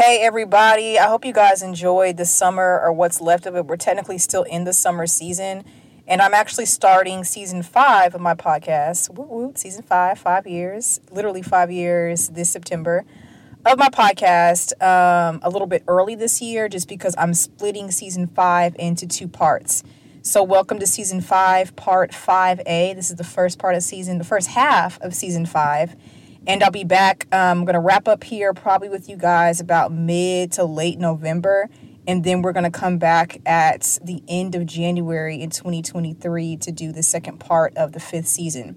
Hey, everybody. I hope you guys enjoyed the summer or what's left of it. We're technically still in the summer season, and I'm actually starting season 5 of my podcast. Woot woot, season 5 years, literally 5 years this September of my podcast a little bit early this year just because I'm splitting season 5 into 2 parts. So welcome to season 5, part 5A. This is the first part of the first half of season 5. And I'll be back. I'm going to wrap up here probably with you guys about mid to late November. And then we're going to come back at the end of January in 2023 to do the second part of the 5th season.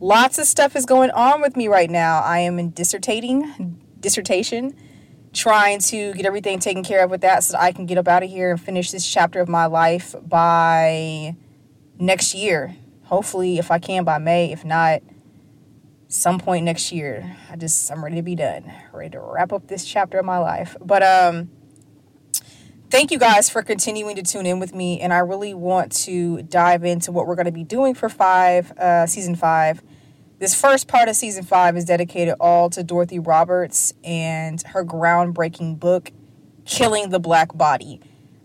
Lots of stuff is going on with me right now. I am in dissertation, trying to get everything taken care of with that so that I can get up out of here and finish this chapter of my life by next year. Hopefully, if I can, by May. If not, some point next year. I'm ready to be done. Ready to wrap up this chapter of my life. But thank you guys for continuing to tune in with me. And I really want to dive into what we're going to be doing for season 5. This first part of season 5 is dedicated all to Dorothy Roberts and her groundbreaking book, Killing the Black Body.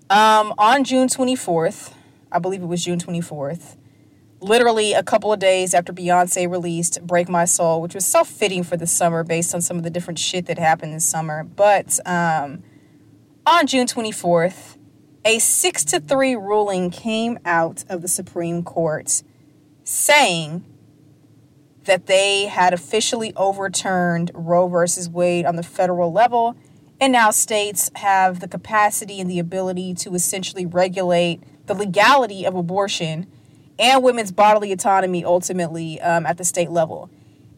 On June 24th, I believe it was June 24th, literally a couple of days after Beyoncé released Break My Soul, which was so fitting for the summer based on some of the different shit that happened this summer. But on June 24th, a 6-3 ruling came out of the Supreme Court saying that they had officially overturned Roe versus Wade on the federal level, and now states have the capacity and the ability to essentially regulate the legality of abortion and women's bodily autonomy ultimately at the state level.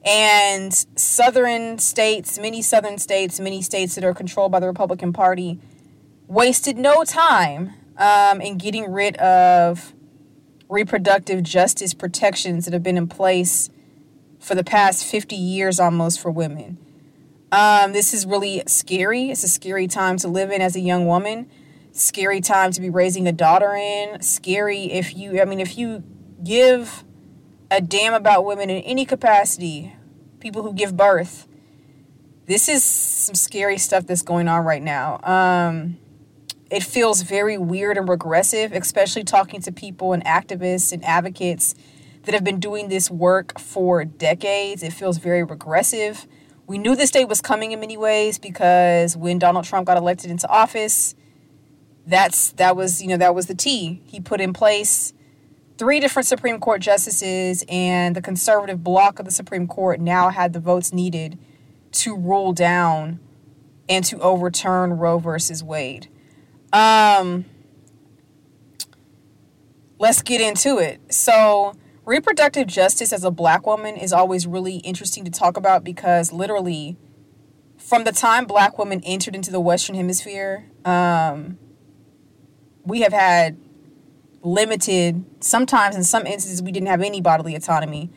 And southern states, many states that are controlled by the Republican Party wasted no time in getting rid of reproductive justice protections that have been in place for the past 50 years almost for women. This is really scary. It's a scary time to live in as a young woman. Scary time to be raising a daughter in. Scary if you give a damn about women in any capacity, people who give birth. This is some scary stuff that's going on right now. It feels very weird and regressive, especially talking to people and activists and advocates that have been doing this work for decades. It feels very regressive. We knew this day was coming in many ways because when Donald Trump got elected into office, that was the tea. He put in place 3 different Supreme Court justices, and the conservative bloc of the Supreme Court now had the votes needed to rule down and to overturn Roe versus Wade. Let's get into it. So reproductive justice as a black woman is always really interesting to talk about because literally from the time black women entered into the Western Hemisphere, we have had limited, sometimes in some instances we didn't have any bodily autonomy.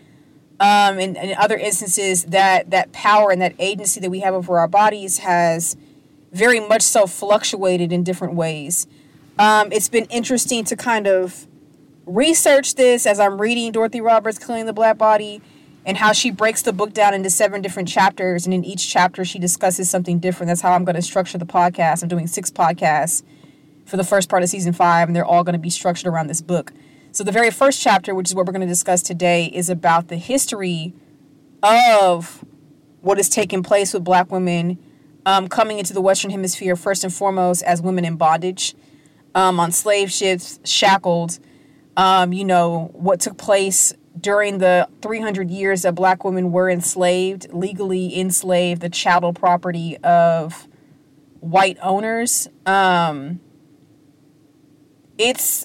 And in other instances that power and that agency that we have over our bodies has very much so fluctuated in different ways. It's been interesting to kind of research this as I'm reading Dorothy Roberts' Killing the Black Body and how she breaks the book down into 7 different chapters. And in each chapter, she discusses something different. That's how I'm going to structure the podcast. I'm doing 6 podcasts for the first part of season 5, and they're all going to be structured around this book. So the very first chapter, which is what we're going to discuss today, is about the history of what has taken place with black women coming into the Western Hemisphere, first and foremost, as women in bondage, on slave ships, shackled. What took place during the 300 years that black women were enslaved, legally enslaved, the chattel property of white owners. It's,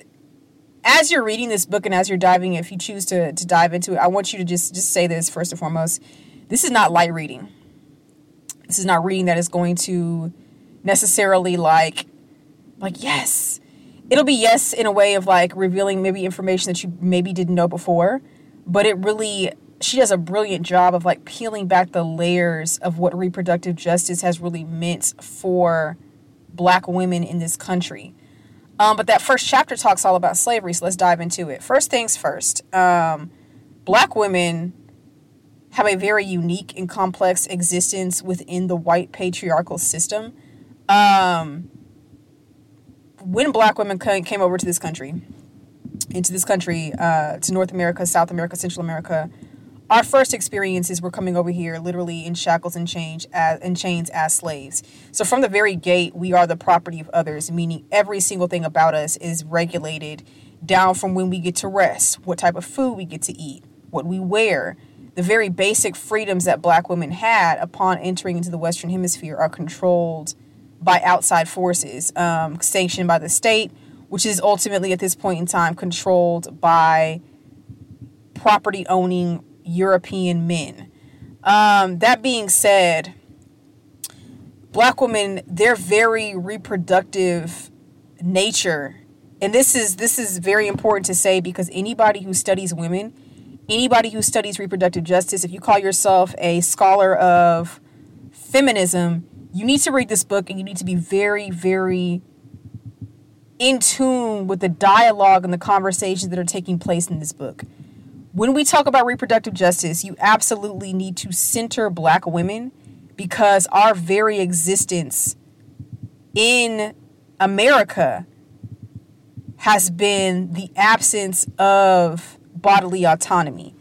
as you're reading this book and as you're diving, if you choose to dive into it, I want you to just say this first and foremost. This is not light reading. This is not reading that is going to necessarily like yes. It'll be yes in a way of like revealing maybe information that you maybe didn't know before, but she does a brilliant job of like peeling back the layers of what reproductive justice has really meant for black women in this country. But that first chapter talks all about slavery, so let's dive into it. First things first, black women have a very unique and complex existence within the white patriarchal system. When black women came over to this country, to North America, South America, Central America, our first experiences were coming over here literally in shackles and chains as slaves. So from the very gate, we are the property of others, meaning every single thing about us is regulated down from when we get to rest, what type of food we get to eat, what we wear. The very basic freedoms that black women had upon entering into the Western Hemisphere are controlled by outside forces, sanctioned by the state, which is ultimately at this point in time controlled by property-owning European men. That being said, black women, their very reproductive nature, and this is very important to say, because anybody who studies women, anybody who studies reproductive justice, if you call yourself a scholar of feminism, you need to read this book and you need to be very, very in tune with the dialogue and the conversations that are taking place in this book. When we talk about reproductive justice, you absolutely need to center black women, because our very existence in America has been the absence of bodily autonomy.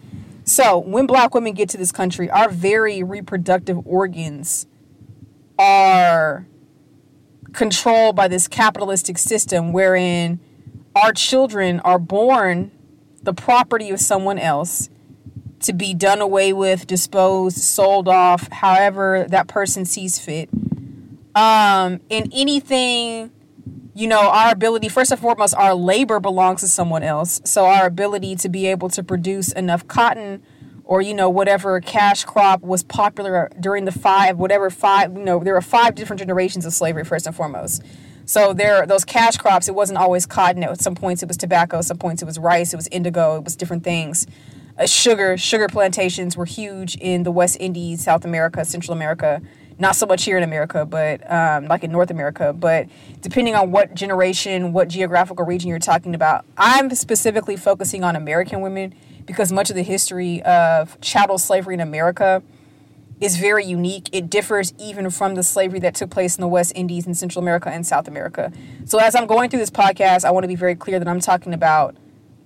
So when black women get to this country, our very reproductive organs are controlled by this capitalistic system wherein our children are born the property of someone else, to be done away with, disposed, sold off, however that person sees fit. And anything, our ability, first and foremost, our labor belongs to someone else. So our ability to be able to produce enough cotton or, whatever cash crop was popular during the there are five different generations of slavery, first and foremost. So there, those cash crops, it wasn't always cotton. At some points it was tobacco. Some points it was rice. It was indigo. It was different things. Sugar plantations were huge in the West Indies, South America, Central America. Not so much here in America, but like in North America. But depending on what generation, what geographical region you're talking about, I'm specifically focusing on American women because much of the history of chattel slavery in America is very unique. It differs even from the slavery that took place in the West Indies and Central America and South America. So as I'm going through this podcast, I want to be very clear that I'm talking about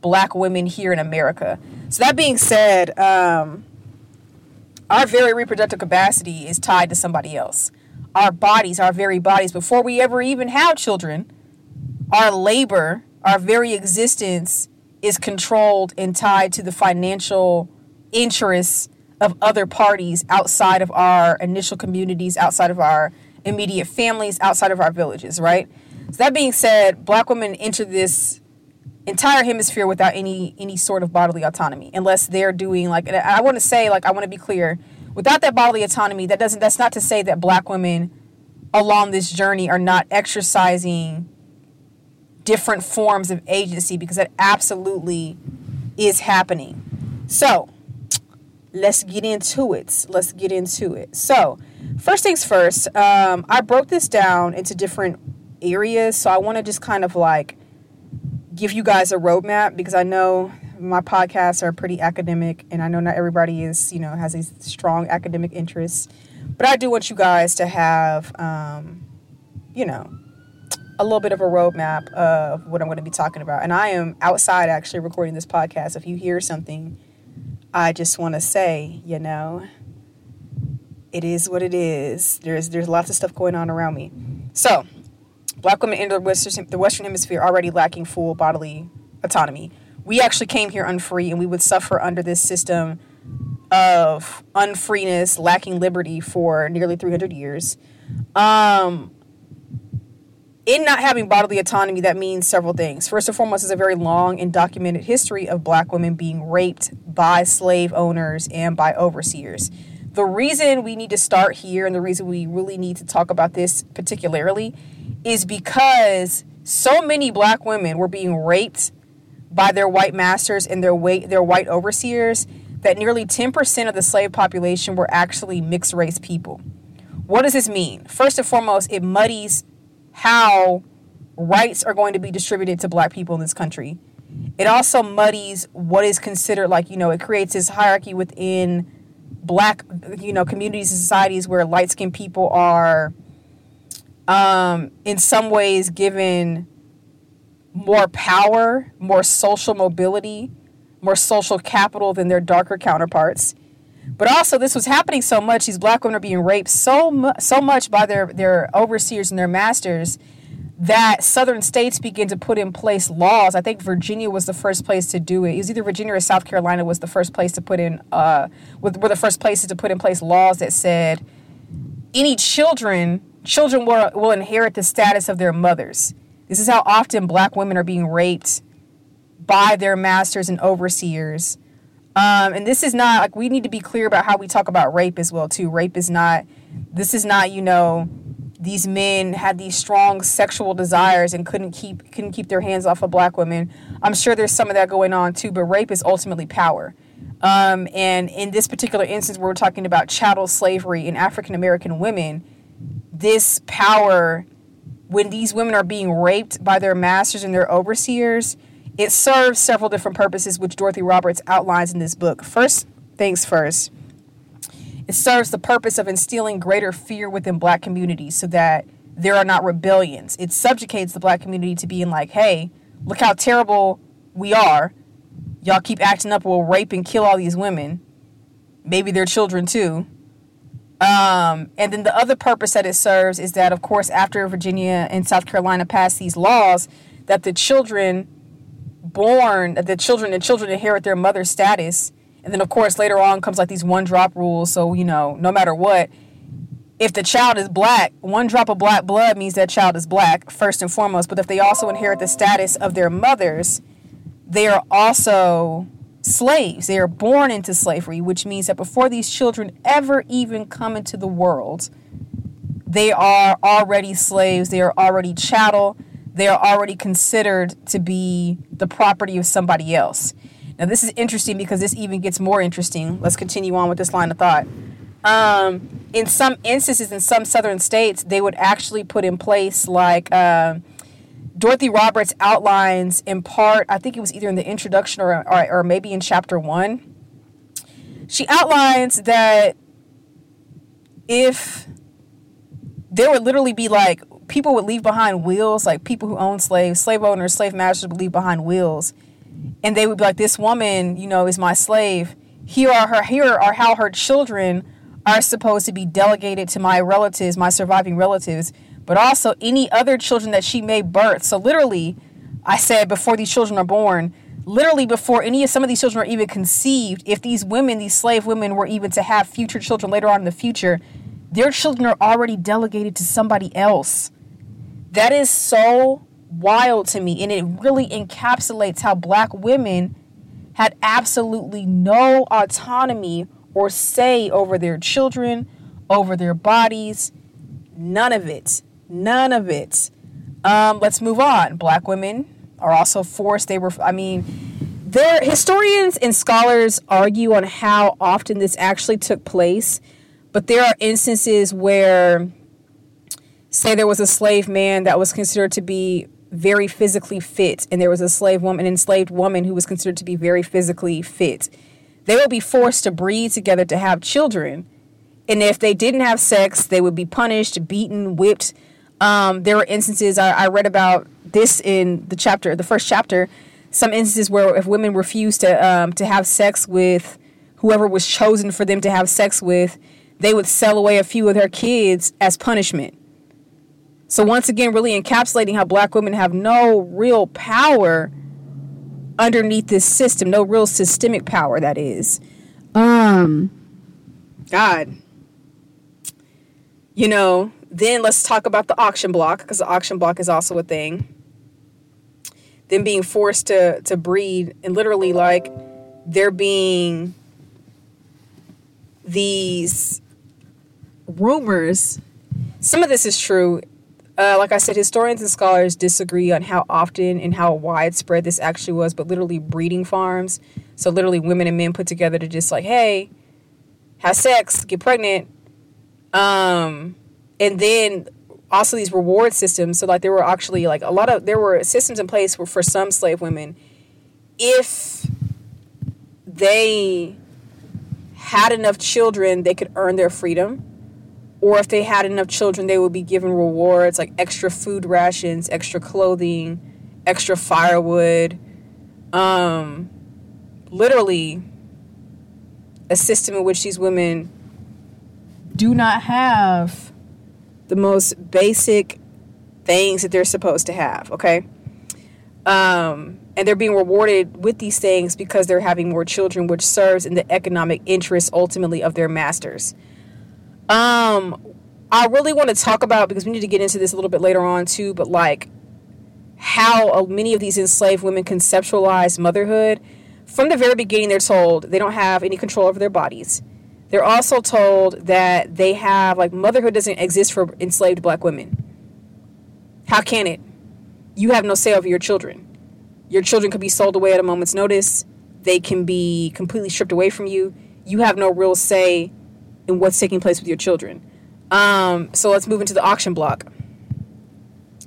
black women here in America. So that being said, our very reproductive capacity is tied to somebody else. Our bodies, our very bodies, before we ever even have children, our labor, our very existence is controlled and tied to the financial interests of other parties outside of our initial communities, outside of our immediate families, outside of our villages, right? So that being said, black women enter this entire hemisphere without any sort of bodily autonomy, unless they're doing I want to be clear, without that bodily autonomy, that's not to say that black women along this journey are not exercising different forms of agency, because that absolutely is happening. So Let's get into it. So first things first, I broke this down into different areas. So I want to just kind of give you guys a roadmap, because I know my podcasts are pretty academic and I know not everybody is, has a strong academic interest, but I do want you guys to have, a little bit of a roadmap of what I'm going to be talking about. And I am outside actually recording this podcast. If you hear something, I just want to say, it is what it is. There's lots of stuff going on around me. So, black women in the Western Hemisphere already lacking full bodily autonomy. We actually came here unfree, and we would suffer under this system of unfreeness, lacking liberty for nearly 300 years. In not having bodily autonomy, that means several things. First and foremost is a very long and documented history of black women being raped by slave owners and by overseers. The reason we need to start here, and the reason we really need to talk about this particularly, is because so many black women were being raped by their white masters and their white overseers that nearly 10% of the slave population were actually mixed race people. What does this mean? First and foremost, it muddies how rights are going to be distributed to black people in this country. It also muddies what is considered it creates this hierarchy within black, communities and societies where light-skinned people are in some ways given more power, more social mobility, more social capital than their darker counterparts. But also this was happening so much, these black women are being raped so much by their overseers and their masters that southern states begin to put in place laws. I think Virginia was the first place to do it. It was either Virginia or South Carolina was the first place to put in, were the first places to put in place laws that said any children will inherit the status of their mothers. This is how often black women are being raped by their masters and overseers. And this is not, like, we need to be clear about how we talk about rape as well, too. Rape is not, these men had these strong sexual desires and couldn't keep their hands off of black women. I'm sure there's some of that going on, too, but rape is ultimately power. And in this particular instance where we're talking about chattel slavery in African-American women, this power, when these women are being raped by their masters and their overseers, it serves several different purposes, which Dorothy Roberts outlines in this book. First things first, it serves the purpose of instilling greater fear within black communities so that there are not rebellions. It subjugates the black community to being like, hey, look how terrible we are. Y'all keep acting up, we'll rape and kill all these women. Maybe their children too. And then the other purpose that it serves is that, of course, after Virginia and South Carolina passed these laws, that the children children inherit their mother's status. And then, of course, later on comes like these one drop rules. So, no matter what, if the child is black, one drop of black blood means that child is black first and foremost. But if they also inherit the status of their mothers, they are also slaves. They are born into slavery, which means that before these children ever even come into the world, they are already slaves. They are already chattel. They are already considered to be the property of somebody else. Now, this is interesting because this even gets more interesting. Let's continue on with this line of thought. In some instances, in some southern states, they would actually put in place, like, Dorothy Roberts outlines in part, I think it was either in the introduction or maybe in chapter 1. She outlines that if there would literally be, like, people would leave behind wills, like people who own slaves, slave owners, slave masters would leave behind wills. And they would be like, this woman, is my slave. Here are how her children are supposed to be delegated to my relatives, my surviving relatives, but also any other children that she may birth. So literally, I said before these children are born, literally before some of these children are even conceived, if these women, these slave women were even to have future children later on in the future, their children are already delegated to somebody else. That is so wild to me, and it really encapsulates how black women had absolutely no autonomy or say over their children, over their bodies, none of it. Let's move on. Black women are also forced. Historians and scholars argue on how often this actually took place, but there are instances where, say, there was a slave man that was considered to be very physically fit, and there was an enslaved woman who was considered to be very physically fit. They would be forced to breed together to have children. And if they didn't have sex, they would be punished, beaten, whipped. There were instances, I read about this in the first chapter, some instances where if women refused to have sex with whoever was chosen for them to have sex with, they would sell away a few of their kids as punishment. So once again, really encapsulating how black women have no real power underneath this system, no real systemic power, that is. God. Then let's talk about the auction block, because the auction block is also a thing. Them being forced to breed, and literally, like, there being these rumors. Some of this is true. Like I said, historians and scholars disagree on how often and how widespread this actually was, but literally breeding farms. So literally women and men put together to just like, hey, have sex, get pregnant. And then also these reward systems. So like there were actually like there were systems in place for some slave women. If they had enough children, they could earn their freedom. Or if they had enough children, they would be given rewards like extra food rations, extra clothing, extra firewood. Literally a system in which these women do not have the most basic things that they're supposed to have, okay? And they're being rewarded with these things because they're having more children, which serves in the economic interest, ultimately, of their masters. I really want to talk about, because we need to get into this a little bit later on, too, but, like, how many of these enslaved women conceptualize motherhood. From the very beginning, they're told they don't have any control over their bodies. They're also told that they have, like, motherhood doesn't exist for enslaved black women. How can it? You have no say over your children. Your children could be sold away at a moment's notice. They can be completely stripped away from you. You have no real say in what's taking place with your children. So let's move into the auction block.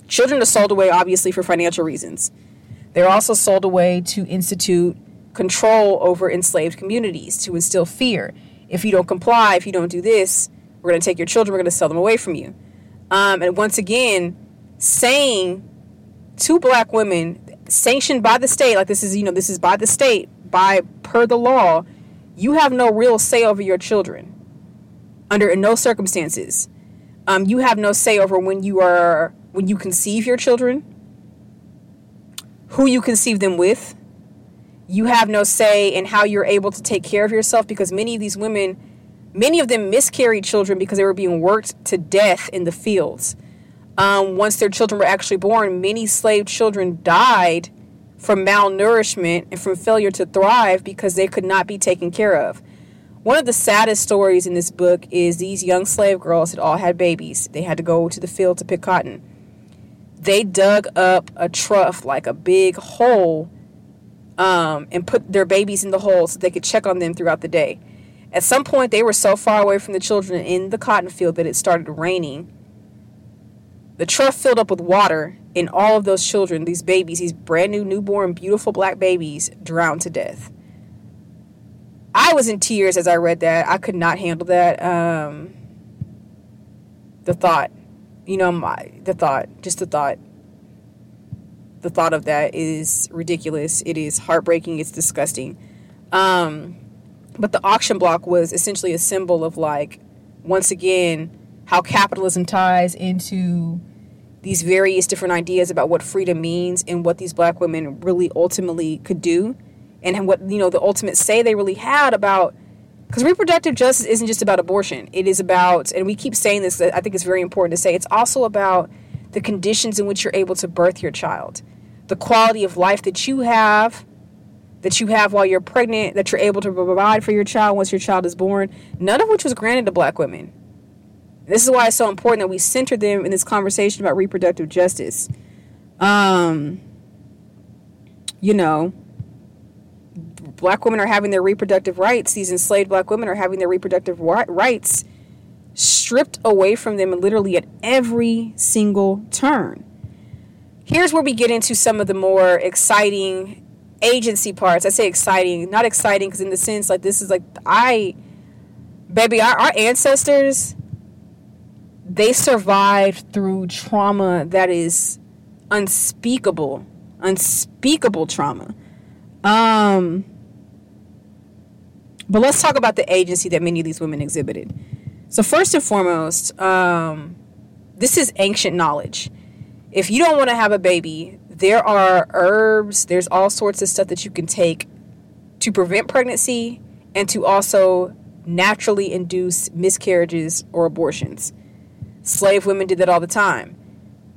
Children are sold away, obviously, for financial reasons. They're also sold away to institute control over enslaved communities, to instill fear. If you don't comply, if you don't do this, we're going to take your children, we're going to sell them away from you. And once again, saying to black women, sanctioned by the state, like this is by the state, per the law, you have no real say over your children. Under no circumstances. You have no say over when you conceive your children, who you conceive them with. You have no say in how you're able to take care of yourself, because many of these women, many of them miscarried children because they were being worked to death in the fields. Once their children were actually born, many slave children died from malnourishment and from failure to thrive because they could not be taken care of. One of the saddest stories in this book is these young slave girls had all had babies. They had to go to the field to pick cotton. They dug up a trough, like a big hole, and put their babies in the hole so they could check on them throughout the day. At some point, they were so far away from the children in the cotton field that it started raining. The trough filled up with water, and all of those children, these babies, these brand new, newborn, beautiful black babies, drowned to death. I was in tears as I read that. I could not handle that. The thought of that is ridiculous. It is heartbreaking. It's disgusting. But the auction block was essentially a symbol of, like, once again, how capitalism ties into these various different ideas about what freedom means and what these black women really ultimately could do. And what, the ultimate say they really had about, because reproductive justice isn't just about abortion. It is about, and we keep saying this, I think it's very important to say, it's also about the conditions in which you're able to birth your child. The quality of life that you have while you're pregnant, that you're able to provide for your child once your child is born, none of which was granted to black women. This is why it's so important that we center them in this conversation about reproductive justice. Black women are having their reproductive rights. These enslaved black women are having their reproductive rights stripped away from them literally at every single turn. Here's where we get into some of the more exciting agency parts. I say exciting, not exciting, because in the sense, like, this is like, our ancestors, they survived through trauma that is unspeakable trauma. But let's talk about the agency that many of these women exhibited. So first and foremost, this is ancient knowledge. If you don't want to have a baby, there are herbs, there's all sorts of stuff that you can take to prevent pregnancy and to also naturally induce miscarriages or abortions. Slave women did that all the time.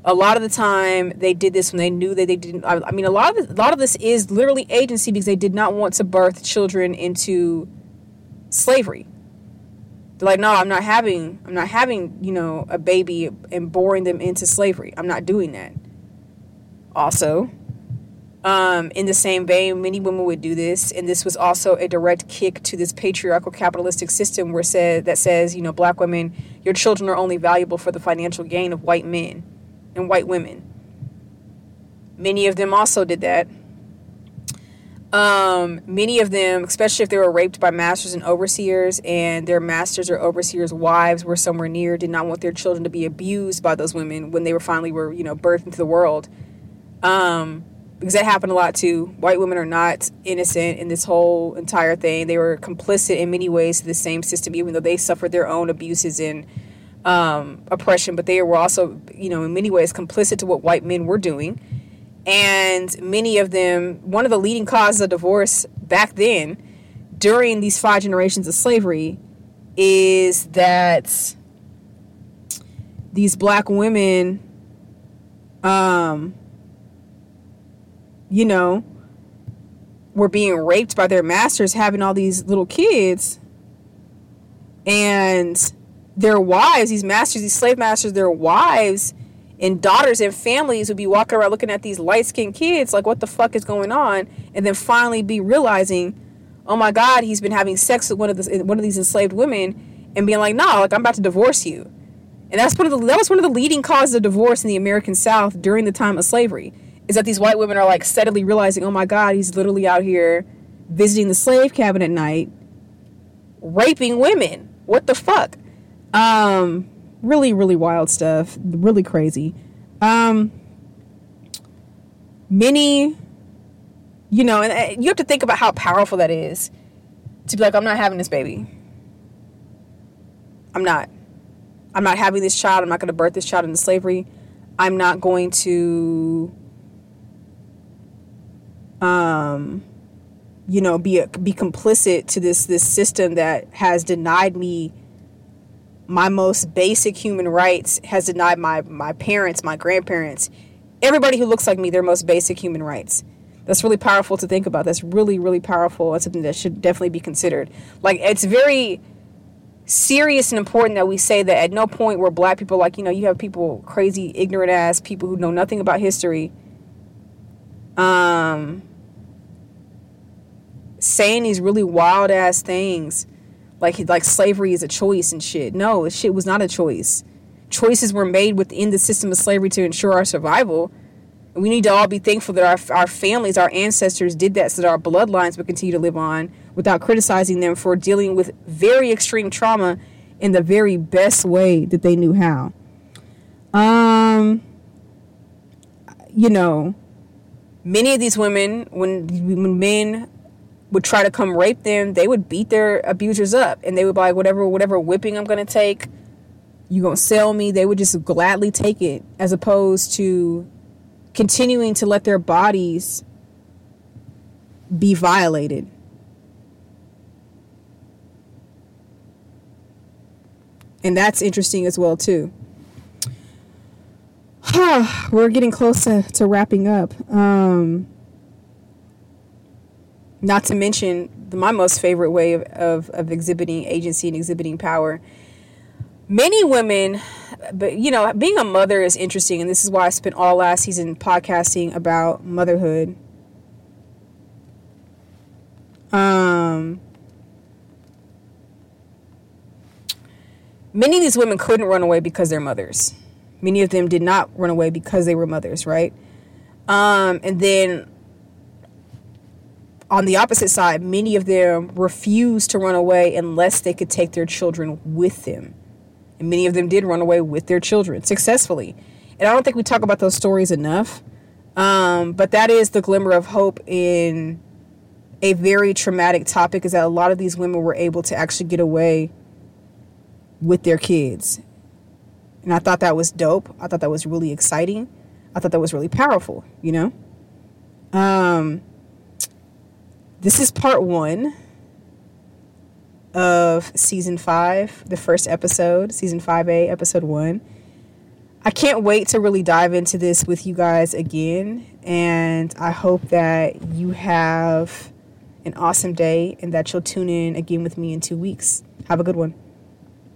A lot of the time they did this when they knew that they didn't. I mean, a lot of this is literally agency because they did not want to birth children into slavery. They're like, no, I'm not having, a baby and boring them into slavery. I'm not doing that. Also, in the same vein, many women would do this. And this was also a direct kick to this patriarchal capitalistic system that says, black women, your children are only valuable for the financial gain of white men and white women. Many of them also did that. Many of them, especially if they were raped by masters and overseers, and their masters or overseers' wives were somewhere near, did not want their children to be abused by those women when they were finally were, you know, birthed into the world. Because that happened a lot too. White women are not innocent in this whole entire thing. They were complicit in many ways to the same system, even though they suffered their own abuses and oppression, but they were also, you know, in many ways complicit to what white men were doing. And many of them, one of the leading causes of divorce back then, during these 5 generations of slavery, is that these black women, you know, were being raped by their masters, having all these little kids. And their wives, these masters, these slave masters, their wives and daughters and families would be walking around looking at these light-skinned kids like, what the fuck is going on? And then finally be realizing, oh my God, he's been having sex with one of these enslaved women, and being like, nah, like, I'm about to divorce you. And that was one of the leading causes of divorce in the American South during the time of slavery, is that these white women are like steadily realizing, oh my God, he's literally out here visiting the slave cabin at night, raping women. What the fuck? Really, really wild stuff. Really crazy. Many, you know, and you have to think about how powerful that is to be like, I'm not having this baby. I'm not having this child. I'm not going to birth this child into slavery. I'm not going to, you know, be complicit to this system that has denied me my most basic human rights, has denied my parents, my grandparents, everybody who looks like me, their most basic human rights. That's really powerful to think about. That's really, really powerful. That's something that should definitely be considered. Like, it's very serious and important that we say that at no point were black people, like, you know, you have people, crazy, ignorant ass people who know nothing about history, saying these really wild ass things. Like slavery is a choice and shit. No, shit was not a choice. Choices were made within the system of slavery to ensure our survival. And we need to all be thankful that our families, our ancestors did that so that our bloodlines would continue to live on without criticizing them for dealing with very extreme trauma in the very best way that they knew how. You know, many of these women, when men would try to come rape them, they would beat their abusers up, and they would be like, whatever whipping I'm going to take, you going to sell me. They would just gladly take it, as opposed to continuing to let their bodies be violated. And that's interesting as well, too. We're getting close to wrapping up. Not to mention my most favorite way of exhibiting agency and exhibiting power. Many women, but, you know, being a mother is interesting. And this is why I spent all last season podcasting about motherhood. Many of these women couldn't run away because they're mothers. Many of them did not run away because they were mothers, right? And then, on the opposite side, many of them refused to run away unless they could take their children with them. And many of them did run away with their children successfully. And I don't think we talk about those stories enough. But that is the glimmer of hope in a very traumatic topic, is that a lot of these women were able to actually get away with their kids. And I thought that was dope. I thought that was really exciting. I thought that was really powerful, you know? This is part 1 of season 5, the first episode, season 5A, episode 1. I can't wait to really dive into this with you guys again. And I hope that you have an awesome day and that you'll tune in again with me in 2 weeks. Have a good one.